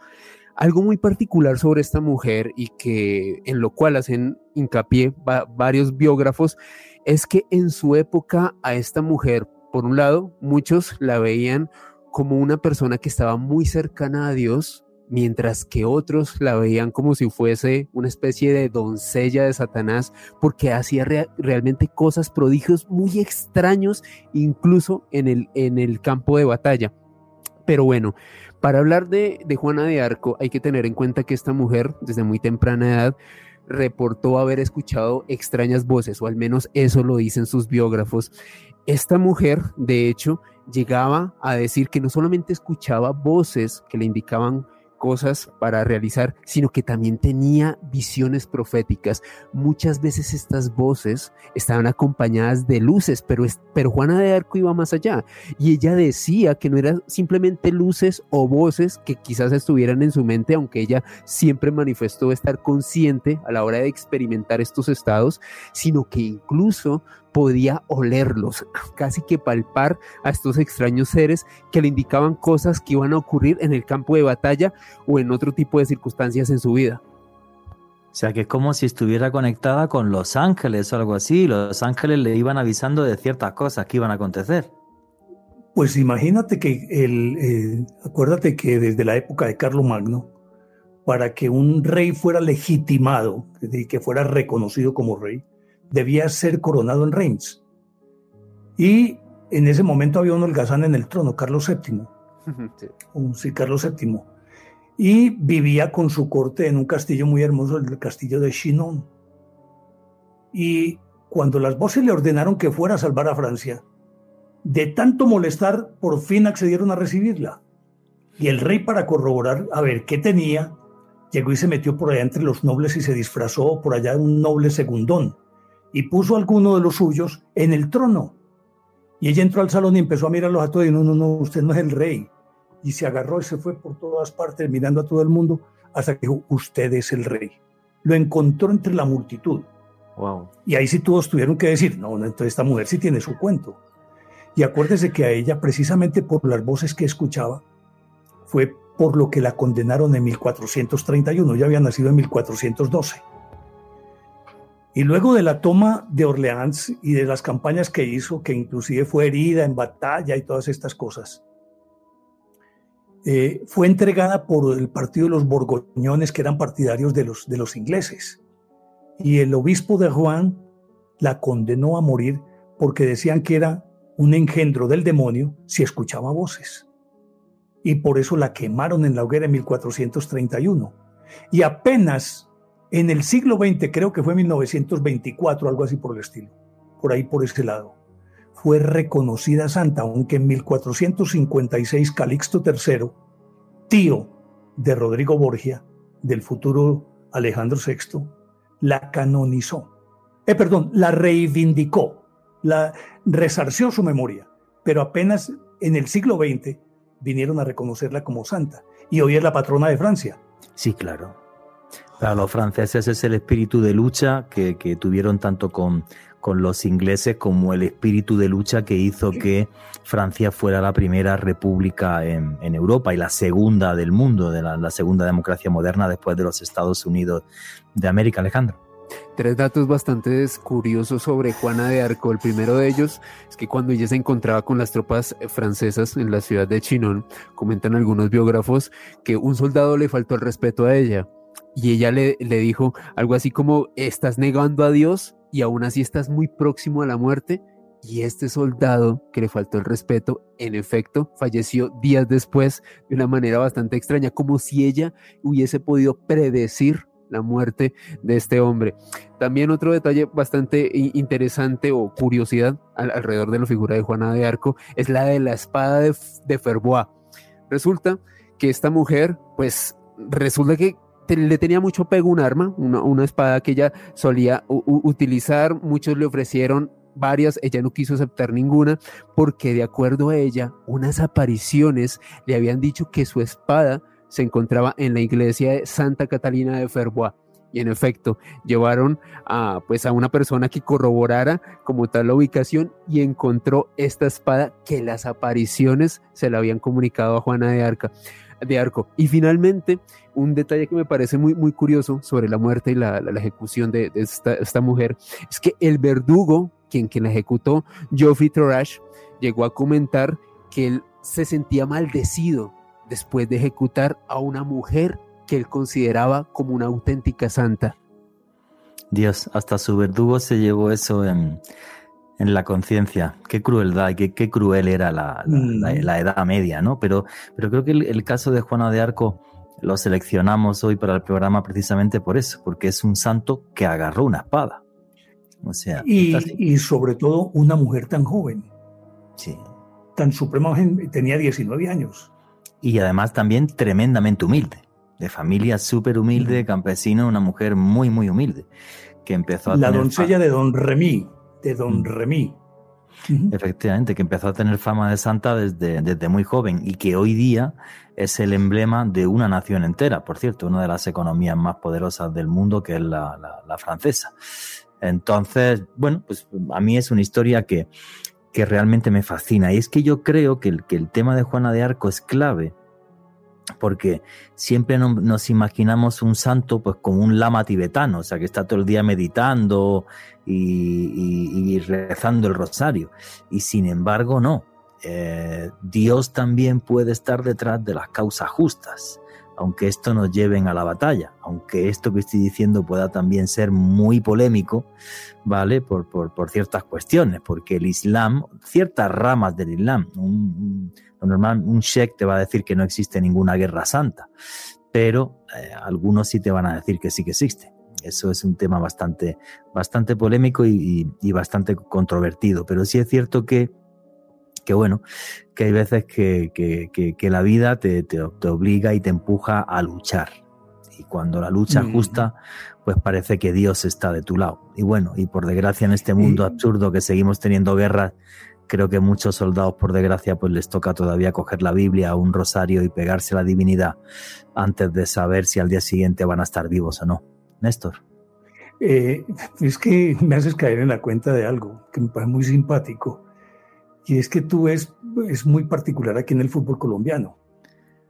Algo muy particular sobre esta mujer y que en lo cual hacen hincapié va, varios biógrafos es que en su época a esta mujer, por un lado, muchos la veían como una persona que estaba muy cercana a Dios, mientras que otros la veían como si fuese una especie de doncella de Satanás, porque hacía re- realmente cosas, prodigios muy extraños, incluso en el, en el campo de batalla. Pero bueno, para hablar de, de Juana de Arco hay que tener en cuenta que esta mujer, desde muy temprana edad, reportó haber escuchado extrañas voces, o al menos eso lo dicen sus biógrafos. Esta mujer, de hecho, llegaba a decir que no solamente escuchaba voces que le indicaban cosas para realizar, sino que también tenía visiones proféticas. Muchas veces estas voces estaban acompañadas de luces, pero, es, pero Juana de Arco iba más allá y ella decía que no eran simplemente luces o voces que quizás estuvieran en su mente, aunque ella siempre manifestó estar consciente a la hora de experimentar estos estados, sino que incluso podía olerlos, casi que palpar a estos extraños seres que le indicaban cosas que iban a ocurrir en el campo de batalla o en otro tipo de circunstancias en su vida. O sea, que es como si estuviera conectada con los ángeles o algo así. Los ángeles le iban avisando de ciertas cosas que iban a acontecer. Pues imagínate que, el, eh, acuérdate que desde la época de Carlos Magno, para que un rey fuera legitimado, es decir, que fuera reconocido como rey, debía ser coronado en Reims. Y en ese momento había un holgazán en el trono, Carlos séptimo. Sí, Carlos séptimo. Y vivía con su corte en un castillo muy hermoso, el castillo de Chinon. Y cuando las voces le ordenaron que fuera a salvar a Francia, de tanto molestar, por fin accedieron a recibirla. Y el rey, para corroborar a ver qué tenía, llegó y se metió por allá entre los nobles y se disfrazó por allá de un noble segundón. Y puso a alguno de los suyos en el trono. Y ella entró al salón y empezó a mirarlos a todos y no, no, no, usted no es el rey. Y se agarró y se fue por todas partes mirando a todo el mundo hasta que dijo, usted es el rey. Lo encontró entre la multitud. Wow. Y ahí sí todos tuvieron que decir, no, entonces esta mujer sí tiene su cuento. Y acuérdese que a ella, precisamente por las voces que escuchaba, fue por lo que la condenaron en mil cuatrocientos treinta y uno. Ella había nacido en mil cuatrocientos doce. Y luego de la toma de Orleans y de las campañas que hizo, que inclusive fue herida en batalla y todas estas cosas, eh, fue entregada por el partido de los borgoñones, que eran partidarios de los, de los ingleses. Y el obispo de Rouen la condenó a morir porque decían que era un engendro del demonio si escuchaba voces. Y por eso la quemaron en la hoguera en mil cuatrocientos treinta y uno. Y apenas en el siglo veinte, creo que fue mil novecientos veinticuatro, algo así por el estilo, por ahí por ese lado. Fue reconocida santa, aunque en mil cuatrocientos cincuenta y seis Calixto tercero, tío de Rodrigo Borgia, del futuro Alejandro sexto, la canonizó, eh, perdón, la reivindicó, la resarció su memoria, pero apenas en el siglo veinte vinieron a reconocerla como santa, y hoy es la patrona de Francia. Sí, claro. Para los franceses es el espíritu de lucha que, que tuvieron tanto con, con los ingleses como el espíritu de lucha que hizo que Francia fuera la primera república en, en Europa y la segunda del mundo, de la, la segunda democracia moderna después de los Estados Unidos de América, Alejandro. Tres datos bastante curiosos sobre Juana de Arco. El primero de ellos es que cuando ella se encontraba con las tropas francesas en la ciudad de Chinon, comentan algunos biógrafos que un soldado le faltó el respeto a ella y ella le, le dijo algo así como: estás negando a Dios y aún así estás muy próximo a la muerte. Y este soldado que le faltó el respeto, en efecto, falleció días después de una manera bastante extraña, como si ella hubiese podido predecir la muerte de este hombre. También otro detalle bastante interesante o curiosidad al, alrededor de la figura de Juana de Arco es la de la espada de, de Ferbois. Resulta que esta mujer, pues resulta que te, le tenía mucho apego un arma, una, una espada que ella solía u, utilizar, muchos le ofrecieron varias, ella no quiso aceptar ninguna porque de acuerdo a ella, unas apariciones le habían dicho que su espada se encontraba en la iglesia de Santa Catalina de Ferbois y en efecto llevaron a, pues, a una persona que corroborara como tal la ubicación y encontró esta espada que las apariciones se la habían comunicado a Juana de Arco. De Arco. Y finalmente un detalle que me parece muy, muy curioso sobre la muerte y la, la, la ejecución de, de esta, esta mujer es que el verdugo quien, quien la ejecutó, Geoffrey Torash, llegó a comentar que él se sentía maldecido después de ejecutar a una mujer que él consideraba como una auténtica santa. Dios, hasta su verdugo se llevó eso en, en la conciencia. Qué crueldad y qué, qué cruel era la, la, mm. la, la Edad Media, ¿no? Pero, pero creo que el, el caso de Juana de Arco lo seleccionamos hoy para el programa precisamente por eso, porque es un santo que agarró una espada. O sea, y, y sobre todo una mujer tan joven. Sí. Tan suprema, tenía diecinueve años. Y además también tremendamente humilde, de familia súper humilde, campesina, una mujer muy, muy humilde, que empezó a La tener doncella fama. de Don Remy, de Don Remy. Efectivamente, que empezó a tener fama de santa desde, desde muy joven y que hoy día es el emblema de una nación entera, por cierto, una de las economías más poderosas del mundo, que es la, la, la francesa. Entonces, bueno, pues a mí es una historia que... que realmente me fascina. Y es que yo creo que el, que el tema de Juana de Arco es clave, porque siempre no, nos imaginamos un santo pues como un lama tibetano, o sea, que está todo el día meditando y, y, y rezando el rosario. Y sin embargo, no. Eh, Dios también puede estar detrás de las causas justas, aunque esto nos lleven a la batalla, aunque esto que estoy diciendo pueda también ser muy polémico, ¿vale? Por, por, por ciertas cuestiones, porque el Islam, ciertas ramas del Islam, un, un, normal, un sheikh te va a decir que no existe ninguna guerra santa, pero eh, algunos sí te van a decir que sí que existe. Eso es un tema bastante, bastante polémico y, y, y bastante controvertido, pero sí es cierto que que bueno, que hay veces que, que, que, que la vida te, te, te obliga y te empuja a luchar. Y cuando la lucha es justa, pues parece que Dios está de tu lado. Y bueno, y por desgracia en este mundo absurdo que seguimos teniendo guerras, creo que muchos soldados, por desgracia, pues les toca todavía coger la Biblia, un rosario y pegarse a la divinidad antes de saber si al día siguiente van a estar vivos o no. Néstor. Eh, es que me haces caer en la cuenta de algo que me parece muy simpático. Y es que tú es, es muy particular aquí en el fútbol colombiano,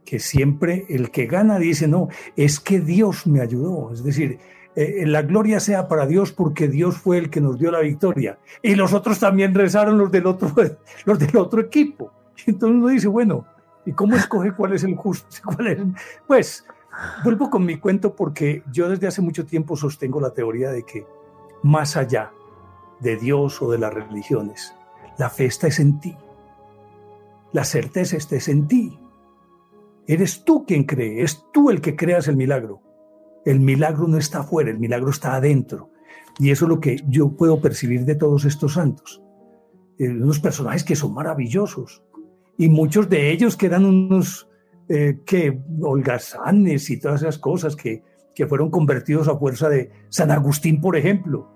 que siempre el que gana dice, no, es que Dios me ayudó. Es decir, eh, la gloria sea para Dios porque Dios fue el que nos dio la victoria. Y los otros también rezaron, los del otro, los del otro equipo. Y entonces uno dice, bueno, ¿y cómo escoge cuál es el justo? Cuál es? Pues vuelvo con mi cuento porque yo desde hace mucho tiempo sostengo la teoría de que más allá de Dios o de las religiones, la fe está en ti, la certeza está en ti. Eres tú quien cree, es tú el que creas el milagro. El milagro no está afuera, el milagro está adentro. Y eso es lo que yo puedo percibir de todos estos santos. Eh, unos personajes que son maravillosos. Y muchos de ellos que eran unos eh, que, holgazanes y todas esas cosas que, que fueron convertidos a fuerza de San Agustín, por ejemplo.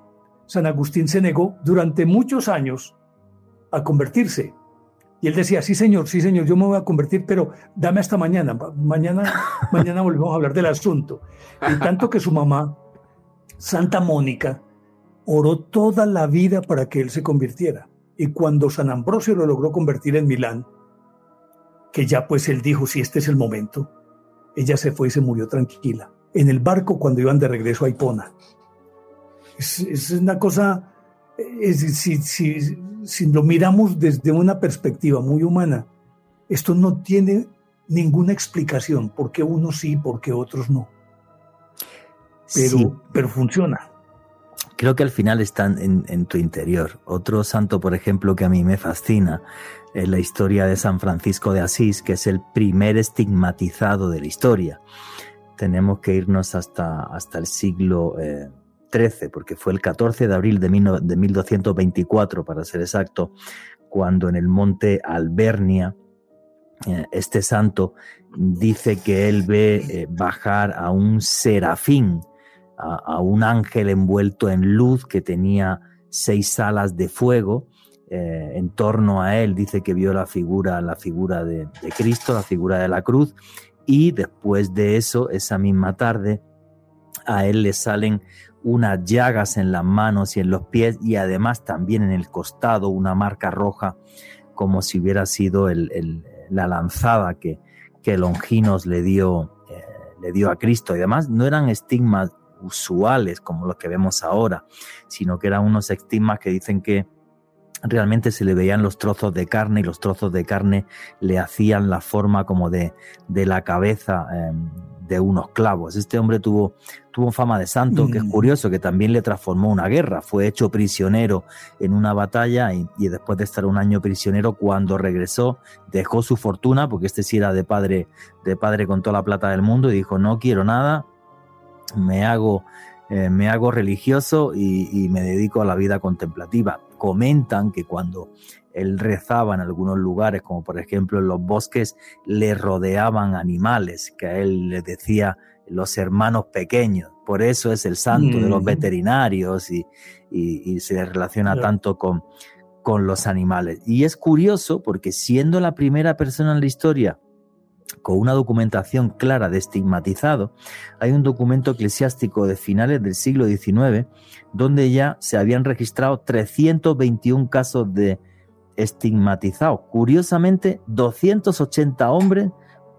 San Agustín se negó durante muchos años a convertirse. Y él decía, sí señor, sí señor, yo me voy a convertir, pero dame hasta mañana, mañana, mañana volvemos a hablar del asunto. Y tanto que su mamá, Santa Mónica, oró toda la vida para que él se convirtiera. Y cuando San Ambrosio lo logró convertir en Milán, que ya pues él dijo, si este es el momento, ella se fue y se murió tranquila, en el barco cuando iban de regreso a Hipona. Es, es una cosa, es, si, si, si lo miramos desde una perspectiva muy humana, esto no tiene ninguna explicación, porque unos sí, porque otros no. Pero, sí. pero funciona. Creo que al final están en, en tu interior. Otro santo, por ejemplo, que a mí me fascina es la historia de San Francisco de Asís, que es el primer estigmatizado de la historia. Tenemos que irnos hasta, hasta el siglo eh, trece, porque fue el catorce de abril de mil doscientos veinticuatro, para ser exacto, cuando en el monte Albernia eh, este santo dice que él ve eh, bajar a un serafín, a, a un ángel envuelto en luz que tenía seis alas de fuego. Eh, en torno a él dice que vio la figura, la figura de, de Cristo, la figura de la cruz, y después de eso, esa misma tarde, a él le salen unas llagas en las manos y en los pies, y además también en el costado una marca roja, como si hubiera sido el, el, la lanzada que, que Longinos le dio, eh, le dio a Cristo. Y además no eran estigmas usuales como los que vemos ahora, sino que eran unos estigmas que dicen que realmente se le veían los trozos de carne, y los trozos de carne le hacían la forma como de, de la cabeza eh, de unos clavos. Este hombre tuvo, tuvo fama de santo, que es curioso, que también le transformó una guerra. Fue hecho prisionero en una batalla y, y después de estar un año prisionero, cuando regresó, dejó su fortuna, porque este sí era de padre, de padre con toda la plata del mundo, y dijo, no quiero nada, me hago, eh, me hago religioso y, y me dedico a la vida contemplativa. Comentan que cuando él rezaba en algunos lugares, como por ejemplo en los bosques, le rodeaban animales, que a él les decía los hermanos pequeños. Por eso es el santo mm. de los veterinarios y, y, y se relaciona yeah. tanto con, con los animales. Y es curioso porque, siendo la primera persona en la historia con una documentación clara de estigmatizado, hay un documento eclesiástico de finales del siglo diecinueve donde ya se habían registrado trescientos veintiún casos de estigmatizados. Curiosamente, doscientos ochenta hombres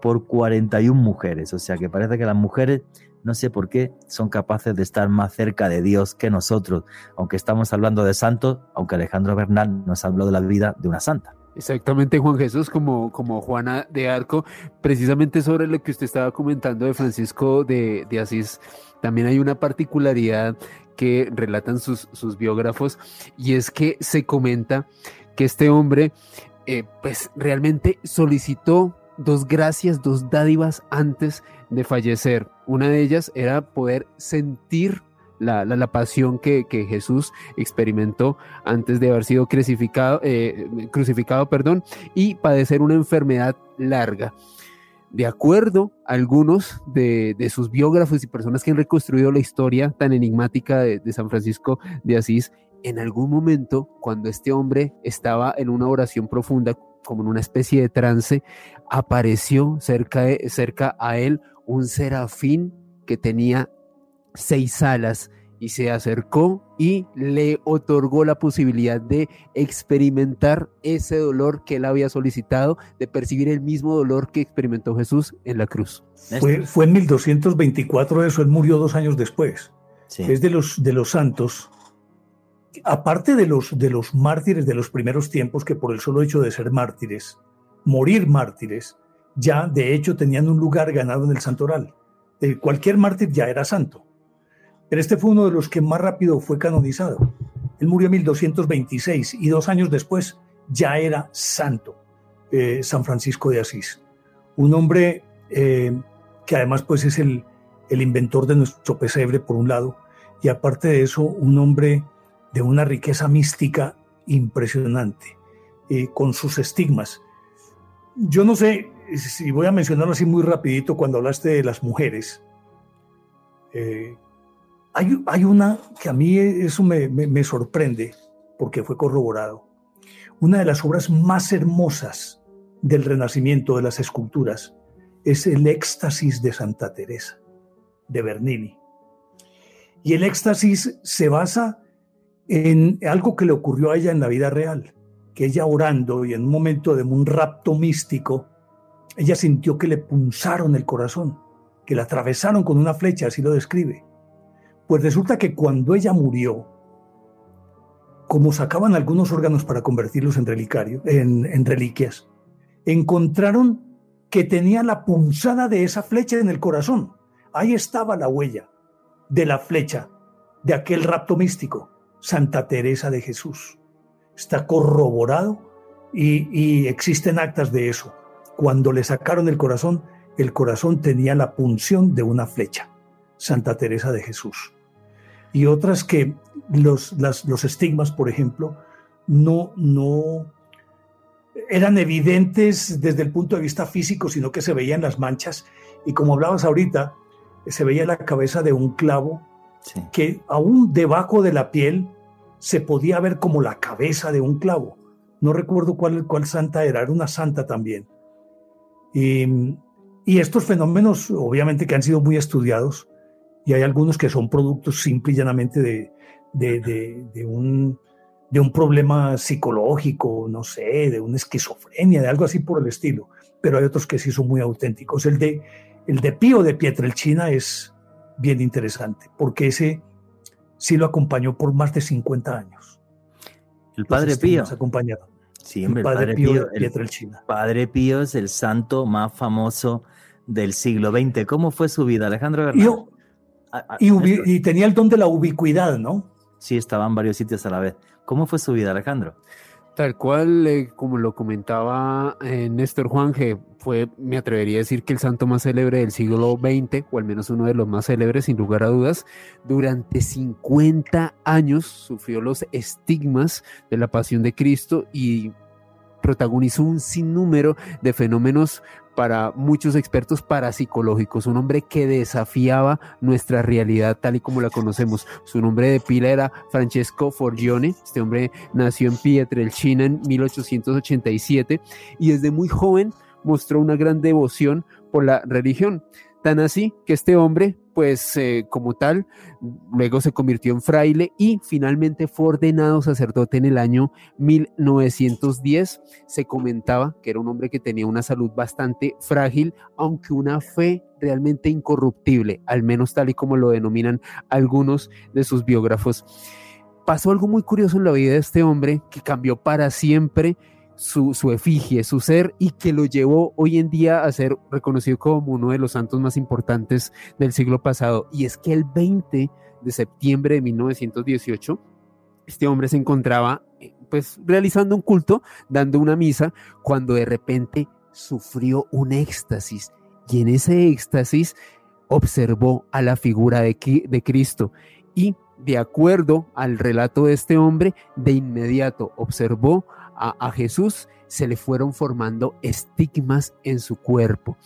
por cuarenta y una mujeres. O sea que parece que las mujeres, no sé por qué, son capaces de estar más cerca de Dios que nosotros, aunque estamos hablando de santos, aunque Alejandro Bernal nos habló de la vida de una santa. Exactamente, Juan Jesús, como, como Juana de Arco, precisamente sobre lo que usted estaba comentando de Francisco de, de Asís. También hay una particularidad que relatan sus, sus biógrafos, y es que se comenta que este hombre eh, pues realmente solicitó dos gracias, dos dádivas antes de fallecer. Una de ellas era poder sentir La, la, la pasión que, que Jesús experimentó antes de haber sido crucificado, eh, crucificado perdón, y padecer una enfermedad larga. De acuerdo a algunos de, de sus biógrafos y personas que han reconstruido la historia tan enigmática de, de San Francisco de Asís, en algún momento, cuando este hombre estaba en una oración profunda, como en una especie de trance, apareció cerca, de, cerca a él un serafín que tenía seis alas, y se acercó y le otorgó la posibilidad de experimentar ese dolor que él había solicitado, de percibir el mismo dolor que experimentó Jesús en la cruz. Fue, fue en mil doscientos veinticuatro eso, él murió dos años después. Sí. Es de los, de los santos, aparte de los, de los mártires de los primeros tiempos, que por el solo hecho de ser mártires, morir mártires, ya de hecho tenían un lugar ganado en el santoral. Eh, cualquier mártir ya era santo. Pero este fue uno de los que más rápido fue canonizado. Él murió en mil doscientos veintiséis y dos años después ya era santo, eh, San Francisco de Asís. Un hombre eh, que además pues, es el, el inventor de nuestro pesebre, por un lado, y aparte de eso un hombre de una riqueza mística impresionante, eh, con sus estigmas. Yo no sé, si voy a mencionarlo así muy rapidito, cuando hablaste de las mujeres, eh, hay, hay una que a mí eso me, me, me sorprende porque fue corroborado. Una de las obras más hermosas del Renacimiento, de las esculturas, es el Éxtasis de Santa Teresa, de Bernini. Y el Éxtasis se basa en algo que le ocurrió a ella en la vida real, que ella orando y en un momento de un rapto místico, ella sintió que le punzaron el corazón, que la atravesaron con una flecha, así lo describe. Pues resulta que cuando ella murió, como sacaban algunos órganos para convertirlos en, relicario, en, en reliquias, encontraron que tenía la punzada de esa flecha en el corazón. Ahí estaba la huella de la flecha de aquel rapto místico. Santa Teresa de Jesús. Está corroborado y, y existen actas de eso. Cuando le sacaron el corazón, el corazón tenía la punción de una flecha. Santa Teresa de Jesús. Y otras que los, las, los estigmas, por ejemplo, no... no eran evidentes desde el punto de vista físico, sino que se veían las manchas. Y como hablabas ahorita, se veía la cabeza de un clavo, sí, que aún debajo de la piel se podía ver como la cabeza de un clavo. No recuerdo cuál, cuál santa era, era una santa también. Y, y estos fenómenos, obviamente, que han sido muy estudiados, y hay algunos que son productos simple y llanamente de, de, de, de un... de un problema psicológico, no sé, de una esquizofrenia, de algo así por el estilo. Pero hay otros que sí son muy auténticos. El de, el de Pío de Pietrelcina es bien interesante, porque ese sí lo acompañó por más de cincuenta años. El Padre Pío. Acompañado. Sí, hombre, el Padre, padre Pío, Pío de Pietrelcina. El Padre Pío es el santo más famoso del siglo veinte. ¿Cómo fue su vida, Alejandro Bernal? Yo, y, ubi- y tenía el don de la ubicuidad, ¿no? Sí, estaba en varios sitios a la vez. ¿Cómo fue su vida, Alejandro? Tal cual, eh, como lo comentaba eh, Néstor Juanje, fue, me atrevería a decir que el santo más célebre del siglo veinte, o al menos uno de los más célebres, sin lugar a dudas. Durante cincuenta años sufrió los estigmas de la pasión de Cristo y protagonizó un sinnúmero de fenómenos para muchos expertos parapsicológicos, un hombre que desafiaba nuestra realidad tal y como la conocemos. Su nombre de pila era Francesco Forgione. Este hombre nació en Pietrelcina en mil ochocientos ochenta y siete y desde muy joven mostró una gran devoción por la religión. Tan así que este hombre, pues eh, como tal, luego se convirtió en fraile y finalmente fue ordenado sacerdote en el año mil novecientos diez. Se comentaba que era un hombre que tenía una salud bastante frágil, aunque una fe realmente incorruptible, al menos tal y como lo denominan algunos de sus biógrafos. Pasó algo muy curioso en la vida de este hombre que cambió para siempre Su, su efigie, su ser, y que lo llevó hoy en día a ser reconocido como uno de los santos más importantes del siglo pasado. Y es que el veinte de septiembre de mil novecientos dieciocho este hombre se encontraba pues realizando un culto, dando una misa, cuando de repente sufrió un éxtasis, y en ese éxtasis observó a la figura de, de Cristo, y de acuerdo al relato de este hombre, de inmediato observó A, a Jesús, se le fueron formando estigmas en su cuerpo.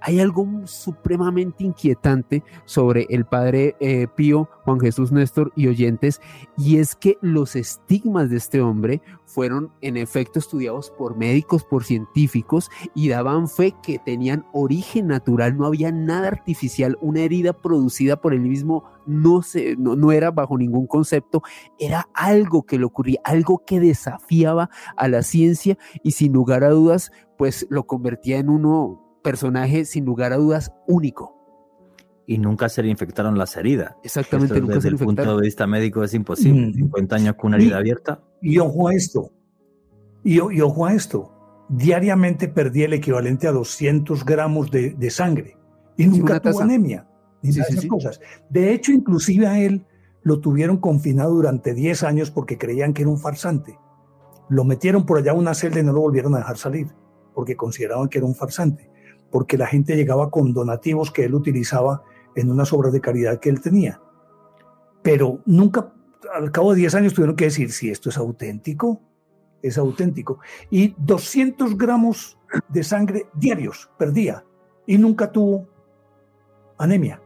Hay algo supremamente inquietante sobre el padre eh, Pío, Juan Jesús, Néstor y oyentes, y es que los estigmas de este hombre fueron en efecto estudiados por médicos, por científicos, y daban fe que tenían origen natural, no había nada artificial. Una herida producida por él mismo no, se, no, no era bajo ningún concepto, era algo que le ocurría, algo que desafiaba a la ciencia y sin lugar a dudas pues lo convertía en un personaje sin lugar a dudas único. Y nunca se le infectaron las heridas. Exactamente, esto, nunca desde se le infectaron. Desde el punto de vista médico es imposible, mm. cincuenta años con una herida y, abierta. Y ojo a esto, y, y ojo a esto, diariamente perdía el equivalente a doscientos gramos de, de sangre y nunca tuvo anemia, ni sí, esas sí, cosas. Sí. De hecho, inclusive a él lo tuvieron confinado durante diez años porque creían que era un farsante. Lo metieron por allá a una celda y no lo volvieron a dejar salir, porque consideraban que era un farsante, porque la gente llegaba con donativos que él utilizaba en unas obras de caridad que él tenía. pero nunca, al cabo de diez años tuvieron que decir si esto es auténtico, es auténtico. Y doscientos gramos de sangre diarios perdía y nunca tuvo anemia.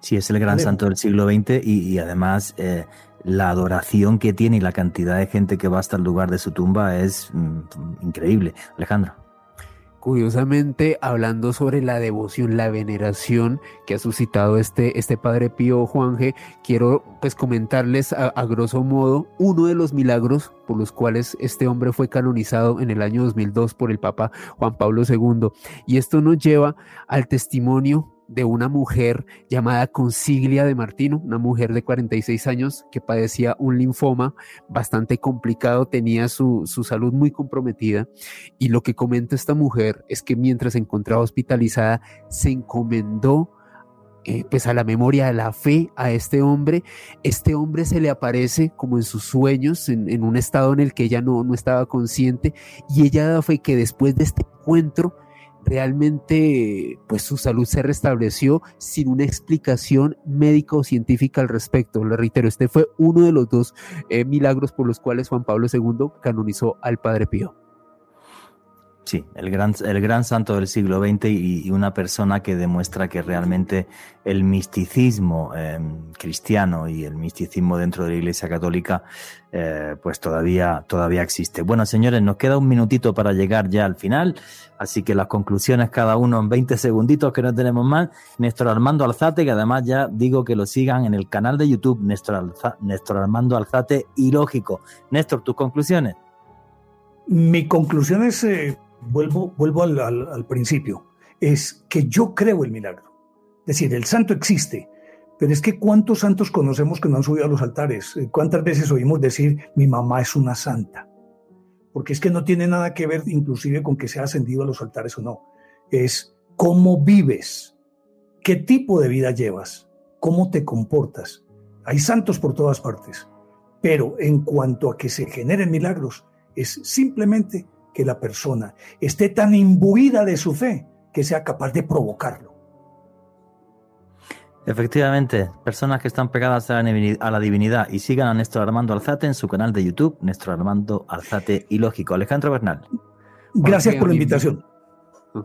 Sí, es el gran anemia. santo del siglo veinte y, y además eh, la adoración que tiene y la cantidad de gente que va hasta el lugar de su tumba es mm, increíble. Alejandro. Curiosamente, hablando sobre la devoción, la veneración que ha suscitado este, este Padre Pío Juanje, quiero pues comentarles a, a grosso modo uno de los milagros por los cuales este hombre fue canonizado en el año dos mil dos por el Papa Juan Pablo segundo. Y esto nos lleva al testimonio de una mujer llamada Consiglia de Martino, una mujer de cuarenta y seis años que padecía un linfoma bastante complicado, tenía su, su salud muy comprometida, y lo que comenta esta mujer es que mientras se encontraba hospitalizada se encomendó eh, pues a la memoria, a la fe, a este hombre. Este hombre se le aparece como en sus sueños, en, en un estado en el que ella no, no estaba consciente, y ella da fe que después de este encuentro realmente pues su salud se restableció sin una explicación médica o científica al respecto. Le reitero, este fue uno de los dos eh, milagros por los cuales Juan Pablo segundo canonizó al Padre Pío. Sí, el gran, el gran santo del siglo veinte y, y una persona que demuestra que realmente el misticismo eh, cristiano y el misticismo dentro de la Iglesia Católica eh, pues todavía, todavía existe. Bueno, señores, nos queda un minutito para llegar ya al final, así que las conclusiones cada uno en veinte segunditos, que no tenemos más. Néstor Armando Alzate, que además ya digo que lo sigan en el canal de YouTube, Néstor, Alza, Néstor Armando Alzate y Lógico. Néstor, tus conclusiones. Mi conclusión es... Eh... Vuelvo, vuelvo al, al, al principio, es que yo creo el milagro. Es decir, el santo existe, pero es que ¿cuántos santos conocemos que no han subido a los altares? ¿Cuántas veces oímos decir, mi mamá es una santa? Porque es que no tiene nada que ver inclusive con que sea ascendido a los altares o no. Es cómo vives, qué tipo de vida llevas, cómo te comportas. Hay santos por todas partes, pero en cuanto a que se generen milagros, es simplemente que la persona esté tan imbuida de su fe que sea capaz de provocarlo. Efectivamente, personas que están pegadas a la divinidad, y sigan a Néstor Armando Alzate en su canal de YouTube, Néstor Armando Alzate y Lógico. Alejandro Bernal. Gracias por la invitación.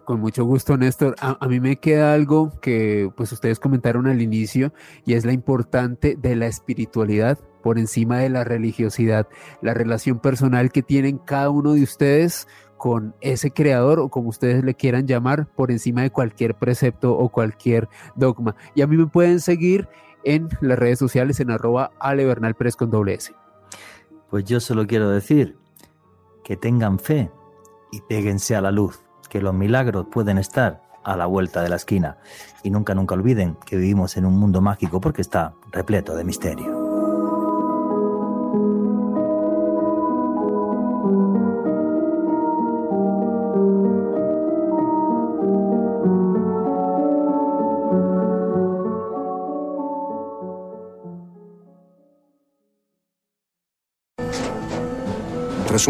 Con mucho gusto, Néstor. A, a mí me queda algo que pues ustedes comentaron al inicio, y es la importante de la espiritualidad por encima de la religiosidad, la relación personal que tienen cada uno de ustedes con ese creador, o como ustedes le quieran llamar, por encima de cualquier precepto o cualquier dogma. Y a mí me pueden seguir en las redes sociales en arroba alebernalpres con doble S. Pues yo solo quiero decir que tengan fe y péguense a la luz, que los milagros pueden estar a la vuelta de la esquina, y nunca, nunca olviden que vivimos en un mundo mágico porque está repleto de misterio. Tras